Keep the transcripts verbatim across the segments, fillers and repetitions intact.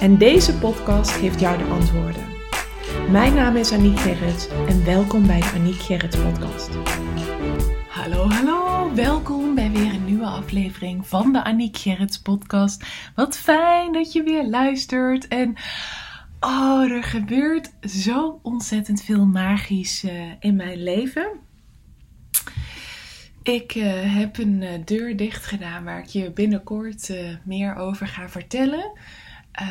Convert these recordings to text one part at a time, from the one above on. En deze podcast geeft jou de antwoorden. Mijn naam is Annick Gerrits en welkom bij de Annick Gerrits podcast. Hallo, hallo. Welkom bij weer een nieuwe aflevering van de Annick Gerrits podcast. Wat fijn dat je weer luistert en oh, er gebeurt zo ontzettend veel magisch uh, in mijn leven. Ik uh, heb een uh, deur dicht gedaan waar ik je binnenkort uh, meer over ga vertellen.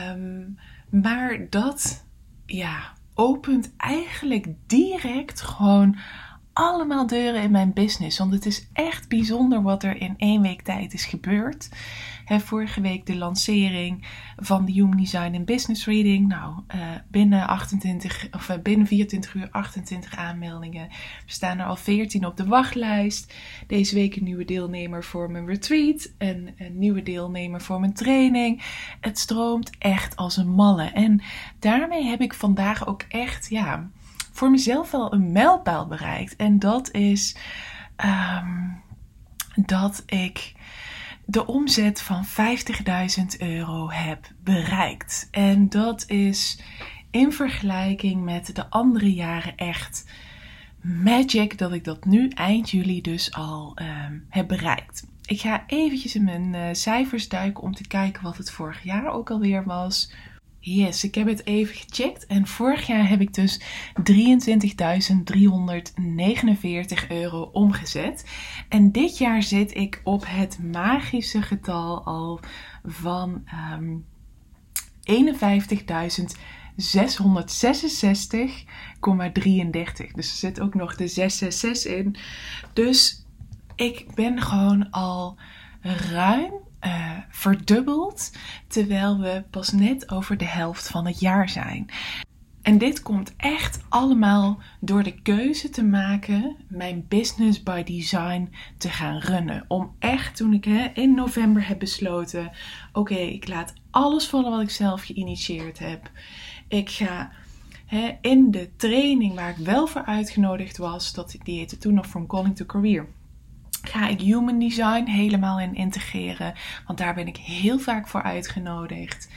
Um, maar dat ja, opent eigenlijk direct gewoon allemaal deuren in mijn business. Want het is echt bijzonder wat er in één week tijd is gebeurd. He, vorige week de lancering van de Human Design en Business Reading. Nou, uh, binnen, achtentwintig, of, uh, binnen vierentwintig uur achtentwintig aanmeldingen. Er staan er al veertien op de wachtlijst. Deze week een nieuwe deelnemer voor mijn retreat. En een nieuwe deelnemer voor mijn training. Het stroomt echt als een malle. En daarmee heb ik vandaag ook echt, ja, voor mezelf wel een mijlpaal bereikt. En dat is um, dat ik de omzet van vijftigduizend euro heb bereikt. En dat is in vergelijking met de andere jaren echt magic dat ik dat nu eind juli dus al um, heb bereikt. Ik ga eventjes in mijn uh, cijfers duiken om te kijken wat het vorig jaar ook alweer was. Yes, ik heb het even gecheckt en vorig jaar heb ik dus drieëntwintigduizend driehonderdnegenenveertig euro omgezet. En dit jaar zit ik op het magische getal al van um, eenenvijftigduizend zeshonderdzesenzestig komma drieëndertig. Dus er zit ook nog de zeshonderdzesenzestig in. Dus ik ben gewoon al ruim Uh, verdubbeld, terwijl we pas net over de helft van het jaar zijn. En dit komt echt allemaal door de keuze te maken mijn business by design te gaan runnen. Om echt, toen ik hè, in november heb besloten, oké, okay, ik laat alles vallen wat ik zelf geïnitieerd heb. Ik ga hè, in de training waar ik wel voor uitgenodigd was, dat, die heette toen nog From Calling to Career, ga ik Human Design helemaal in integreren. Want daar ben ik heel vaak voor uitgenodigd.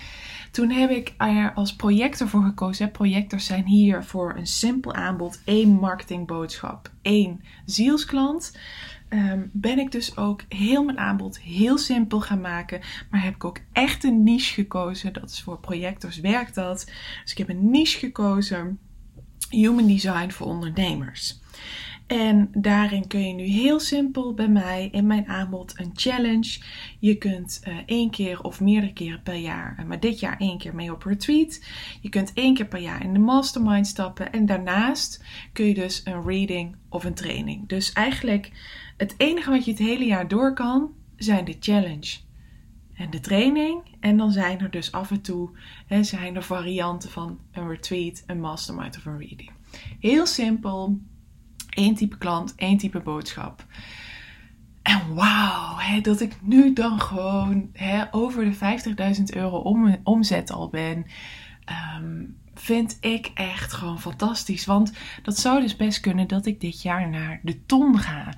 Toen heb ik er als projector voor gekozen. Projectors zijn hier voor een simpel aanbod. één marketingboodschap. één zielsklant. Um, ben ik dus ook heel mijn aanbod heel simpel gaan maken. Maar heb ik ook echt een niche gekozen. Dat is voor projectors werkt dat. Dus ik heb een niche gekozen. Human Design voor ondernemers. En daarin kun je nu heel simpel bij mij in mijn aanbod een challenge. Je kunt uh, één keer of meerdere keren per jaar, maar dit jaar één keer mee op retreat. Je kunt één keer per jaar in de mastermind stappen. En daarnaast kun je dus een reading of een training. Dus eigenlijk het enige wat je het hele jaar door kan, zijn de challenge en de training. En dan zijn er dus af en toe hè, zijn er varianten van een retreat, een mastermind of een reading. Heel simpel. Eén type klant, één type boodschap. En wauw, hè, dat ik nu dan gewoon hè, over de vijftigduizend euro om, omzet al ben, um, vind ik echt gewoon fantastisch. Want dat zou dus best kunnen dat ik dit jaar naar de ton ga.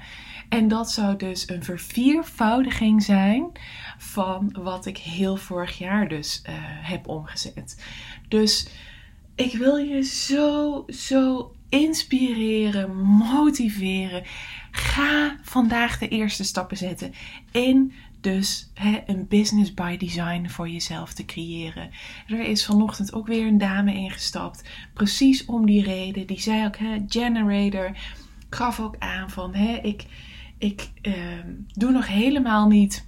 En dat zou dus een verviervoudiging zijn van wat ik heel vorig jaar dus uh, heb omgezet. Dus ik wil je zo, zo inspireren, motiveren. Ga vandaag de eerste stappen zetten in dus hè, een business by design voor jezelf te creëren. Er is vanochtend ook weer een dame ingestapt. Precies om die reden. Die zei ook, hè, generator gaf ook aan van, hè, ik, ik eh, doe nog helemaal niet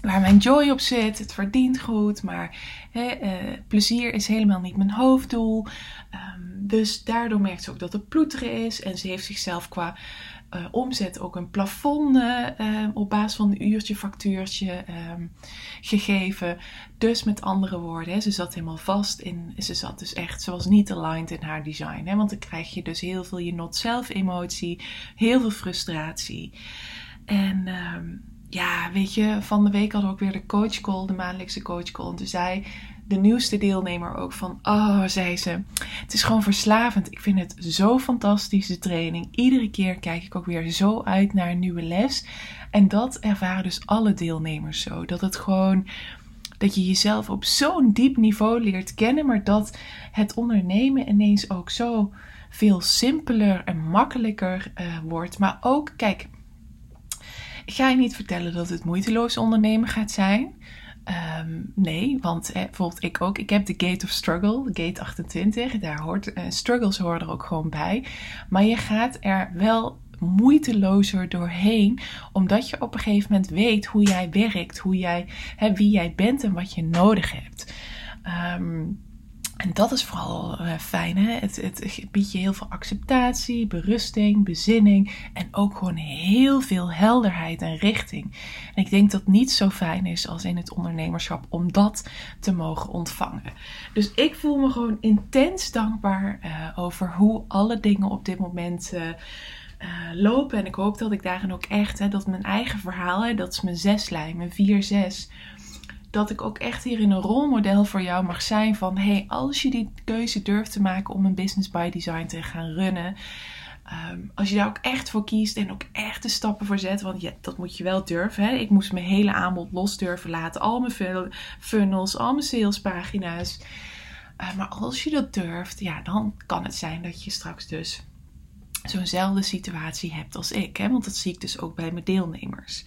waar mijn joy op zit. Het verdient goed, maar hè, eh, plezier is helemaal niet mijn hoofddoel. Um, dus daardoor merkt ze ook dat er ploeteren is. En ze heeft zichzelf qua uh, omzet ook een plafond uh, uh, op basis van een uurtje factuurtje um, gegeven. Dus met andere woorden, hè, ze zat helemaal vast in, ze zat dus echt, ze was niet aligned in haar design. Hè, want dan krijg je dus heel veel je not self emotie, heel veel frustratie. En um, ja, weet je, van de week hadden we ook weer de coach call, de maandelijkse coach call. En toen zei de nieuwste deelnemer ook van, oh, zei ze, het is gewoon verslavend. Ik vind het zo fantastische training. Iedere keer kijk ik ook weer zo uit naar een nieuwe les. En dat ervaren dus alle deelnemers zo. Dat het gewoon, dat je jezelf op zo'n diep niveau leert kennen, maar dat het ondernemen ineens ook zo veel simpeler en makkelijker uh, wordt. Maar ook, kijk, ik ga je niet vertellen dat het moeiteloos ondernemen gaat zijn. Um, nee, want eh, bijvoorbeeld ik ook. Ik heb de Gate of Struggle, Gate achtentwintig. Daar hoort, eh, struggles horen er ook gewoon bij. Maar je gaat er wel moeitelozer doorheen. Omdat je op een gegeven moment weet hoe jij werkt. Hoe jij, hè, wie jij bent en wat je nodig hebt. Um, en dat is vooral uh, fijn. Hè? Het, het, het biedt je heel veel acceptatie, berusting, bezinning. En ook gewoon heel veel helderheid en richting. En ik denk dat het niet zo fijn is als in het ondernemerschap om dat te mogen ontvangen. Dus ik voel me gewoon intens dankbaar uh, over hoe alle dingen op dit moment Uh, Uh, lopen. En ik hoop dat ik daarin ook echt, hè, dat mijn eigen verhaal, hè, dat is mijn zeslijn, mijn vier zes, dat ik ook echt hierin een rolmodel voor jou mag zijn van, hey, als je die keuze durft te maken om een business by design te gaan runnen, um, als je daar ook echt voor kiest en ook echt de stappen voor zet, want ja, dat moet je wel durven. Hè. Ik moest mijn hele aanbod los durven laten, al mijn funnels, al mijn salespagina's. Uh, maar als je dat durft, ja, dan kan het zijn dat je straks dus zo'nzelfde situatie hebt als ik. Hè? Want dat zie ik dus ook bij mijn deelnemers.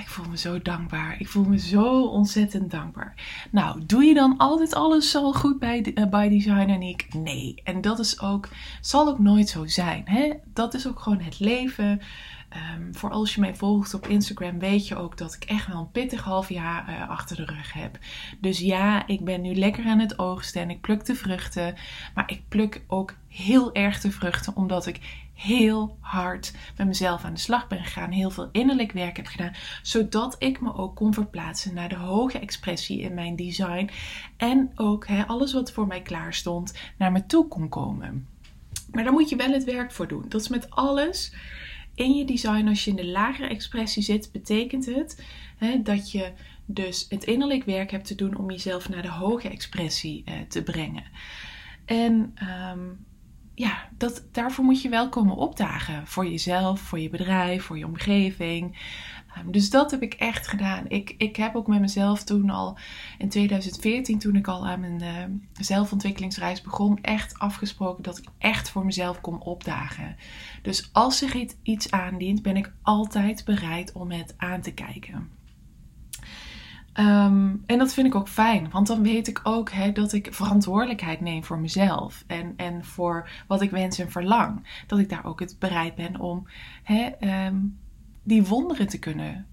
Ik voel me zo dankbaar. Ik voel me zo ontzettend dankbaar. Nou, doe je dan altijd alles al goed bij, uh, bij Design, Annick? Nee. En dat is ook, zal ook nooit zo zijn. Hè? Dat is ook gewoon het leven. Um, voor als je mij volgt op Instagram weet je ook dat ik echt wel een pittig half jaar uh, achter de rug heb. Dus ja, ik ben nu lekker aan het oogsten en ik pluk de vruchten. Maar ik pluk ook heel erg de vruchten omdat ik heel hard met mezelf aan de slag ben gegaan. Heel veel innerlijk werk heb gedaan. Zodat ik me ook kon verplaatsen naar de hoge expressie in mijn design. En ook he, alles wat voor mij klaar stond naar me toe kon komen. Maar daar moet je wel het werk voor doen. Dat is met alles in je design. Als je in de lagere expressie zit, betekent het hè, dat je dus het innerlijk werk hebt te doen om jezelf naar de hoge expressie eh, te brengen. En um, ja, dat, daarvoor moet je wel komen opdagen. Voor jezelf, voor je bedrijf, voor je omgeving. Um, dus dat heb ik echt gedaan. Ik, ik heb ook met mezelf toen al in tweeduizend veertien, toen ik al aan mijn uh, zelfontwikkelingsreis begon, echt afgesproken dat ik echt voor mezelf kom opdagen. Dus als zich iets aandient, ben ik altijd bereid om het aan te kijken. Um, en dat vind ik ook fijn, want dan weet ik ook he, dat ik verantwoordelijkheid neem voor mezelf en, en voor wat ik wens en verlang. Dat ik daar ook het bereid ben om he, um, die wonderen te kunnen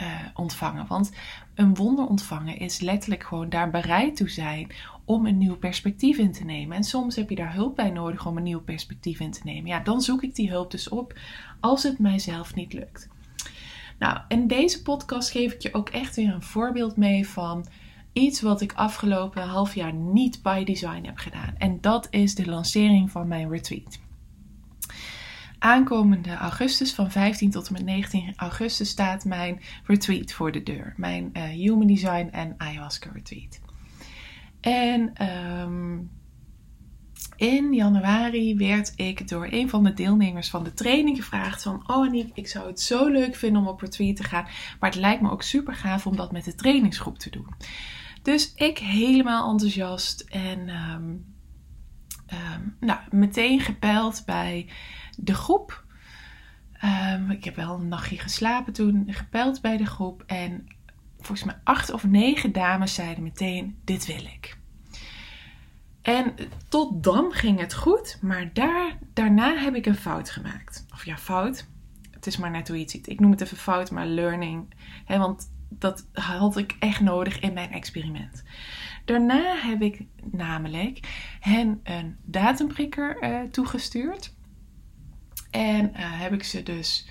uh, ontvangen. Want een wonder ontvangen is letterlijk gewoon daar bereid toe zijn om een nieuw perspectief in te nemen. En soms heb je daar hulp bij nodig om een nieuw perspectief in te nemen. Ja, dan zoek ik die hulp dus op als het mijzelf niet lukt. Nou, in deze podcast geef ik je ook echt weer een voorbeeld mee van iets wat ik afgelopen half jaar niet by design heb gedaan. En dat is de lancering van mijn retreat. Aankomende augustus, van vijftien tot en met negentien augustus, staat mijn retreat voor de deur. Mijn uh, Human Design en Ayahuasca retreat. En um, in januari werd ik door een van de deelnemers van de training gevraagd van, oh Annick, ik zou het zo leuk vinden om op retreat te gaan. Maar het lijkt me ook super gaaf om dat met de trainingsgroep te doen. Dus ik helemaal enthousiast en um, um, nou, meteen gepeild bij de groep. Um, ik heb wel een nachtje geslapen toen, gepeild bij de groep. En volgens mij acht of negen dames zeiden meteen, dit wil ik. En tot dan ging het goed, maar daar, daarna heb ik een fout gemaakt. Of ja, fout. Het is maar net hoe je het ziet. Ik noem het even fout, maar learning. Hè, want dat had ik echt nodig in mijn experiment. Daarna heb ik namelijk hen een datumprikker uh, toegestuurd. En uh, heb ik ze dus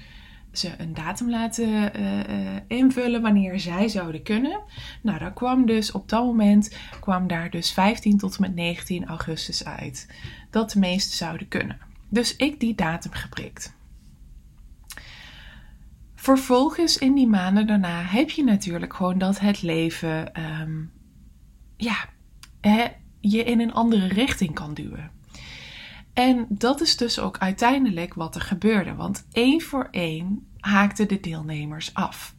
ze een datum laten uh, uh, invullen wanneer zij zouden kunnen. Nou, daar kwam dus op dat moment kwam daar dus vijftien tot en met negentien augustus uit. Dat de meesten zouden kunnen. Dus ik die datum geprikt. Vervolgens in die maanden daarna heb je natuurlijk gewoon dat het leven um, ja, he, je in een andere richting kan duwen. En dat is dus ook uiteindelijk wat er gebeurde. Want één voor één haakten de deelnemers af.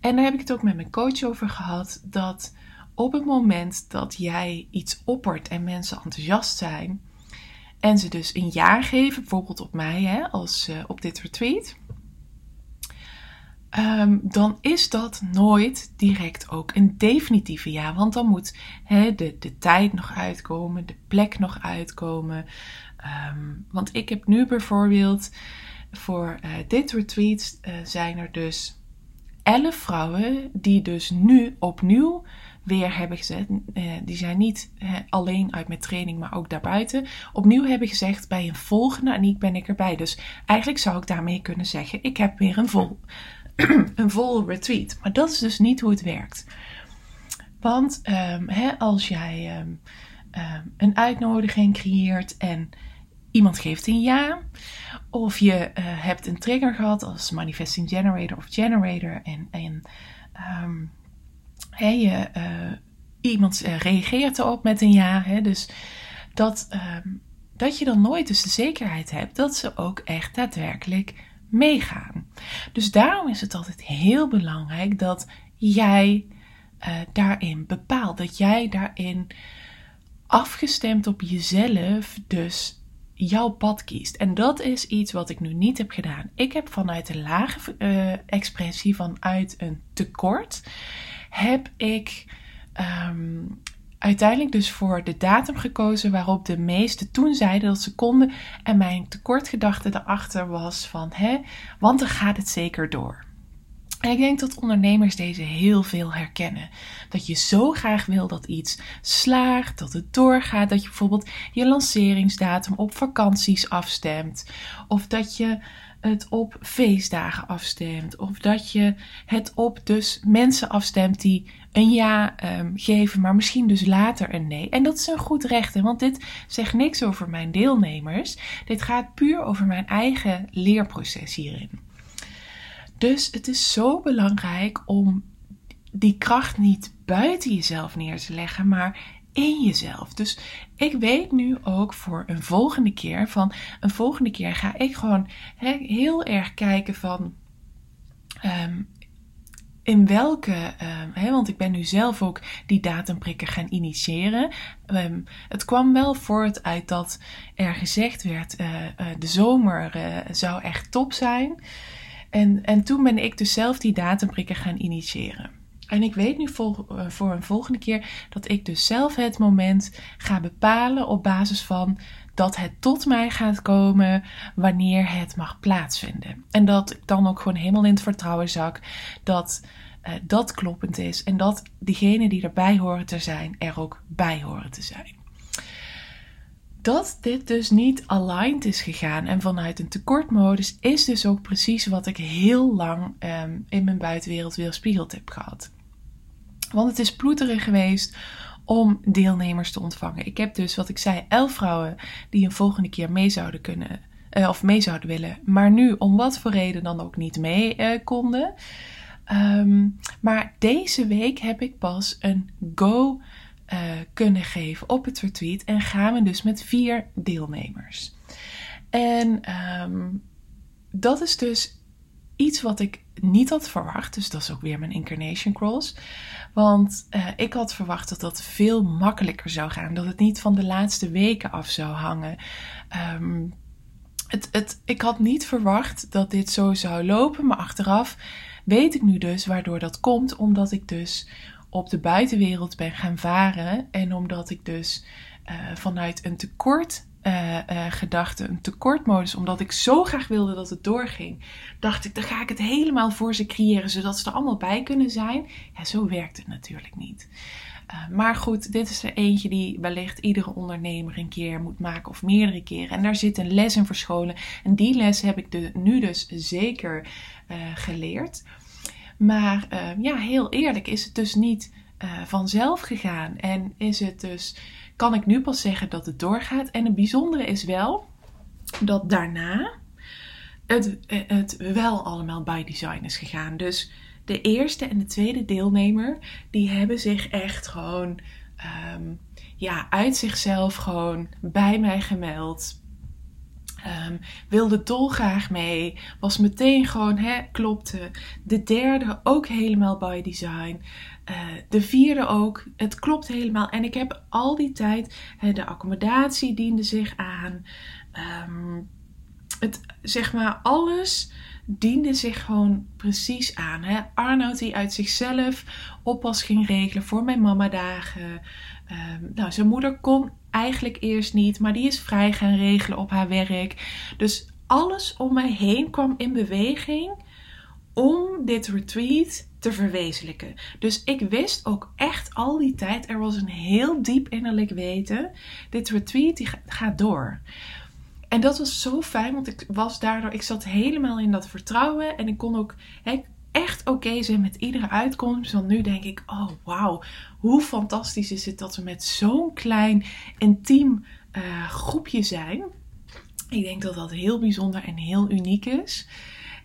En daar heb ik het ook met mijn coach over gehad. Dat op het moment dat jij iets oppert en mensen enthousiast zijn. En ze dus een ja geven, bijvoorbeeld op mij, hè, als uh, op dit retreat. Um, dan is dat nooit direct ook een definitieve ja. Want dan moet he, de, de tijd nog uitkomen, de plek nog uitkomen. Um, want ik heb nu bijvoorbeeld voor uh, dit retreat uh, zijn er dus elf vrouwen die dus nu opnieuw weer hebben gezegd. Uh, die zijn niet he, alleen uit mijn training, maar ook daarbuiten. Opnieuw hebben gezegd bij een volgende Annick ben ik erbij. Dus eigenlijk zou ik daarmee kunnen zeggen ik heb weer een vol. Een vol retreat. Maar dat is dus niet hoe het werkt. Want um, he, als jij um, um, een uitnodiging creëert en iemand geeft een ja. Of je uh, hebt een trigger gehad als manifesting generator of generator. En, en um, he, je, uh, iemand uh, reageert erop met een ja. He, dus dat, um, dat je dan nooit dus de zekerheid hebt dat ze ook echt daadwerkelijk meegaan. Dus daarom is het altijd heel belangrijk dat jij uh, daarin bepaalt. Dat jij daarin afgestemd op jezelf dus jouw pad kiest. En dat is iets wat ik nu niet heb gedaan. Ik heb vanuit een lage uh, expressie, vanuit een tekort, heb ik um, uiteindelijk dus voor de datum gekozen waarop de meesten toen zeiden dat ze konden. En mijn tekortgedachte daarachter was van, hè, want dan gaat het zeker door. En ik denk dat ondernemers deze heel veel herkennen. Dat je zo graag wil dat iets slaagt, dat het doorgaat. Dat je bijvoorbeeld je lanceringsdatum op vakanties afstemt. Of dat je het op feestdagen afstemt. Of dat je het op dus mensen afstemt die een ja um, geven, maar misschien dus later een nee. En dat is een goed recht, want dit zegt niks over mijn deelnemers. Dit gaat puur over mijn eigen leerproces hierin. Dus het is zo belangrijk om die kracht niet buiten jezelf neer te leggen, maar in jezelf. Dus ik weet nu ook voor een volgende keer van een volgende keer ga ik gewoon he, heel erg kijken van um, in welke, um, he, want ik ben nu zelf ook die datumprikker gaan initiëren. Um, het kwam wel voort uit dat er gezegd werd uh, uh, de zomer uh, zou echt top zijn. En, en toen ben ik dus zelf die datumprikker gaan initiëren. En ik weet nu vol, voor een volgende keer dat ik dus zelf het moment ga bepalen op basis van dat het tot mij gaat komen wanneer het mag plaatsvinden. En dat ik dan ook gewoon helemaal in het vertrouwen zak dat uh, dat kloppend is. En dat diegenen die erbij horen te zijn er ook bij horen te zijn. Dat dit dus niet aligned is gegaan en vanuit een tekortmodus is dus ook precies wat ik heel lang um, in mijn buitenwereld weerspiegeld heb gehad. Want het is ploeterig geweest om deelnemers te ontvangen. Ik heb dus, wat ik zei, elf vrouwen die een volgende keer mee zouden kunnen, uh, of mee zouden willen, maar nu om wat voor reden dan ook niet mee uh, konden. Um, maar deze week heb ik pas een go Uh, kunnen geven op het retreat. En gaan we dus met vier deelnemers. En um, dat is dus iets wat ik niet had verwacht. Dus dat is ook weer mijn Incarnation Cross. Want uh, ik had verwacht dat dat veel makkelijker zou gaan. Dat het niet van de laatste weken af zou hangen. Um, het, het, ik had niet verwacht dat dit zo zou lopen. Maar achteraf weet ik nu dus waardoor dat komt. Omdat ik dus op de buitenwereld ben gaan varen. En omdat ik dus uh, vanuit een tekort uh, uh, gedachte, een tekortmodus, omdat ik zo graag wilde dat het doorging, dacht ik, dan ga ik het helemaal voor ze creëren, zodat ze er allemaal bij kunnen zijn. Ja, zo werkt het natuurlijk niet. Uh, maar goed, dit is er eentje die wellicht iedere ondernemer een keer moet maken of meerdere keren. En daar zit een les in verscholen. En die les heb ik de, nu dus zeker uh, geleerd. Maar uh, ja, heel eerlijk is het dus niet uh, vanzelf gegaan. En is het dus, kan ik nu pas zeggen dat het doorgaat. En het bijzondere is wel dat daarna het, het wel allemaal by design is gegaan. Dus de eerste en de tweede deelnemer, die hebben zich echt gewoon um, ja, uit zichzelf gewoon bij mij gemeld. Um, wilde dolgraag mee. Was meteen gewoon, hè, klopte. De derde ook helemaal by design. Uh, de vierde ook. Het klopt helemaal. En ik heb al die tijd, hè, de accommodatie diende zich aan. Um, het, zeg maar, alles diende zich gewoon precies aan. Hè? Arnoud die uit zichzelf oppas ging regelen voor mijn mama dagen. Um, nou, zijn moeder kon eigenlijk eerst niet, maar die is vrij gaan regelen op haar werk. Dus alles om mij heen kwam in beweging om dit retreat te verwezenlijken. Dus ik wist ook echt al die tijd, er was een heel diep innerlijk weten. Dit retreat die gaat door. En dat was zo fijn, want ik was daardoor, ik zat helemaal in dat vertrouwen. En ik kon ook he, echt oké okay zijn met iedere uitkomst. Want nu denk ik, oh wauw, hoe fantastisch is het dat we met zo'n klein intiem uh, groepje zijn. Ik denk dat dat heel bijzonder en heel uniek is.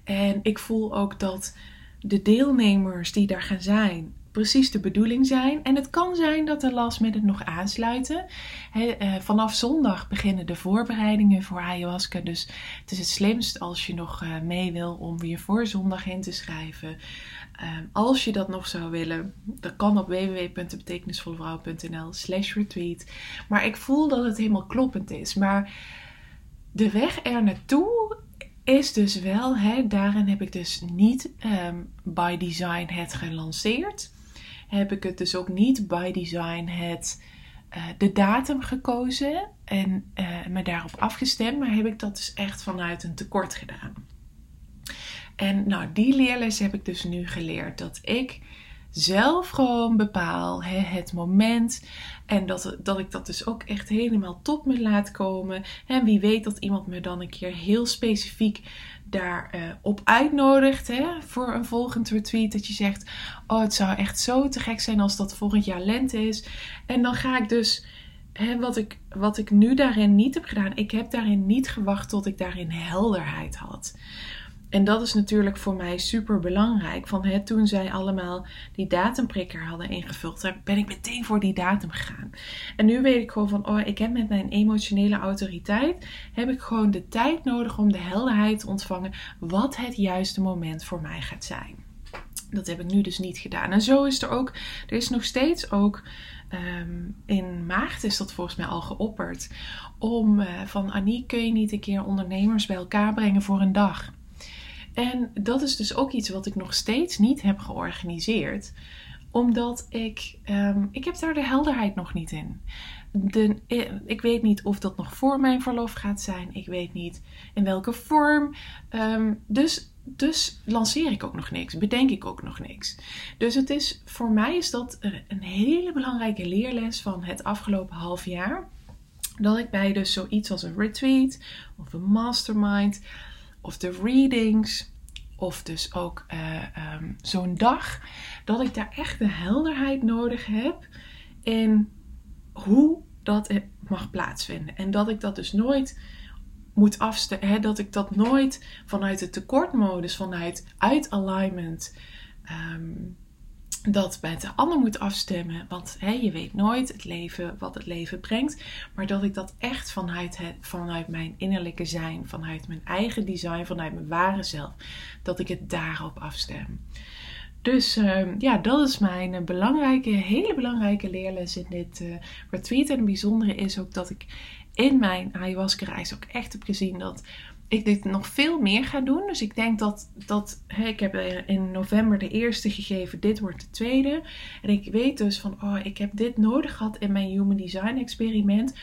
En ik voel ook dat de deelnemers die daar gaan zijn precies de bedoeling zijn. En het kan zijn dat de last minute nog aansluiten. He, uh, vanaf zondag beginnen de voorbereidingen voor ayahuasca. Dus het is het slimst als je nog uh, mee wil om je voor zondag in te schrijven. Um, als je dat nog zou willen, dat kan op www.betekenisvolvrouw.nl slash retreat. Maar ik voel dat het helemaal kloppend is. Maar de weg er naartoe is dus wel, he, daarin heb ik dus niet um, by design het gelanceerd. Heb ik het dus ook niet by design het, uh, de datum gekozen en uh, me daarop afgestemd. Maar heb ik dat dus echt vanuit een tekort gedaan. En nou, die leerles heb ik dus nu geleerd. Dat ik zelf gewoon bepaal, hè, het moment. En dat, dat ik dat dus ook echt helemaal tot me laat komen. En wie weet dat iemand me dan een keer heel specifiek daarop uh, uitnodigt. Hè, voor een volgend retweet. Dat je zegt, oh het zou echt zo te gek zijn als dat volgend jaar lente is. En dan ga ik dus, hè, wat, ik, wat ik nu daarin niet heb gedaan. Ik heb daarin niet gewacht tot ik daarin helderheid had. En dat is natuurlijk voor mij super belangrijk. Van, hè, toen zij allemaal die datumprikker hadden ingevuld, ben ik meteen voor die datum gegaan. En nu weet ik gewoon van, oh, ik heb met mijn emotionele autoriteit, heb ik gewoon de tijd nodig om de helderheid te ontvangen wat het juiste moment voor mij gaat zijn. Dat heb ik nu dus niet gedaan. En zo is er ook, er is nog steeds ook, um, in maart is dat volgens mij al geopperd, om uh, van Annick, kun je niet een keer ondernemers bij elkaar brengen voor een dag? En dat is dus ook iets wat ik nog steeds niet heb georganiseerd. Omdat ik, um, ik heb daar de helderheid nog niet in. De, ik weet niet of dat nog voor mijn verlof gaat zijn. Ik weet niet in welke vorm. Um, dus, dus lanceer ik ook nog niks. Bedenk ik ook nog niks. Dus het is, voor mij is dat een hele belangrijke leerles van het afgelopen half jaar. Dat ik bij dus zoiets als een retreat of een mastermind, of de readings, of dus ook uh, um, zo'n dag, dat ik daar echt de helderheid nodig heb in hoe dat mag plaatsvinden. En dat ik dat dus nooit moet afstemmen, hè, dat ik dat nooit vanuit de tekortmodus, vanuit uit alignment, um, dat met de ander moet afstemmen. Want hè, je weet nooit het leven, wat het leven brengt. Maar dat ik dat echt vanuit, het, vanuit mijn innerlijke zijn. Vanuit mijn eigen design. Vanuit mijn ware zelf. Dat ik het daarop afstem. Dus uh, ja, dat is mijn belangrijke, hele belangrijke leerles in dit uh, retreat. En het bijzondere is ook dat ik in mijn ayahuasca reis ook echt heb gezien dat ik dit nog veel meer ga doen. Dus ik denk dat, dat hè, ik heb in november de eerste gegeven. Dit wordt de tweede. En ik weet dus van, oh, ik heb dit nodig gehad in mijn Human Design experiment.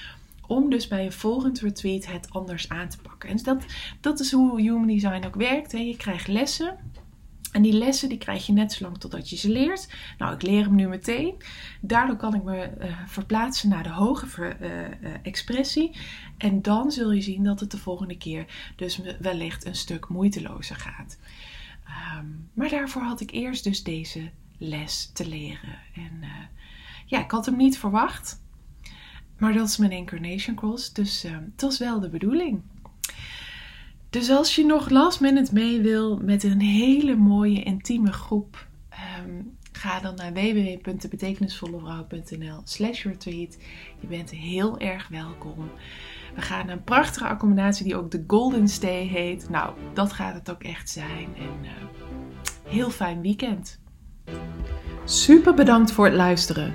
Om dus bij een volgend retreat het anders aan te pakken. En dat, dat is hoe Human Design ook werkt. Hè. Je krijgt lessen. En die lessen die krijg je net zolang totdat je ze leert. Nou, ik leer hem nu meteen. Daardoor kan ik me uh, verplaatsen naar de hoge ver, uh, uh, expressie. En dan zul je zien dat het de volgende keer dus wellicht een stuk moeitelozer gaat. Um, maar daarvoor had ik eerst dus deze les te leren. En uh, ja, ik had hem niet verwacht. Maar dat is mijn Incarnation Cross. Dus uh, dat is wel de bedoeling. Dus als je nog last minute mee wil met een hele mooie intieme groep, um, ga dan naar w w w punt betekenisvolle vrouw punt n l slash retreat. Je bent heel erg welkom. We gaan naar een prachtige accommodatie die ook de Golden Stay heet. Nou, dat gaat het ook echt zijn. En uh, heel fijn weekend. Super bedankt voor het luisteren.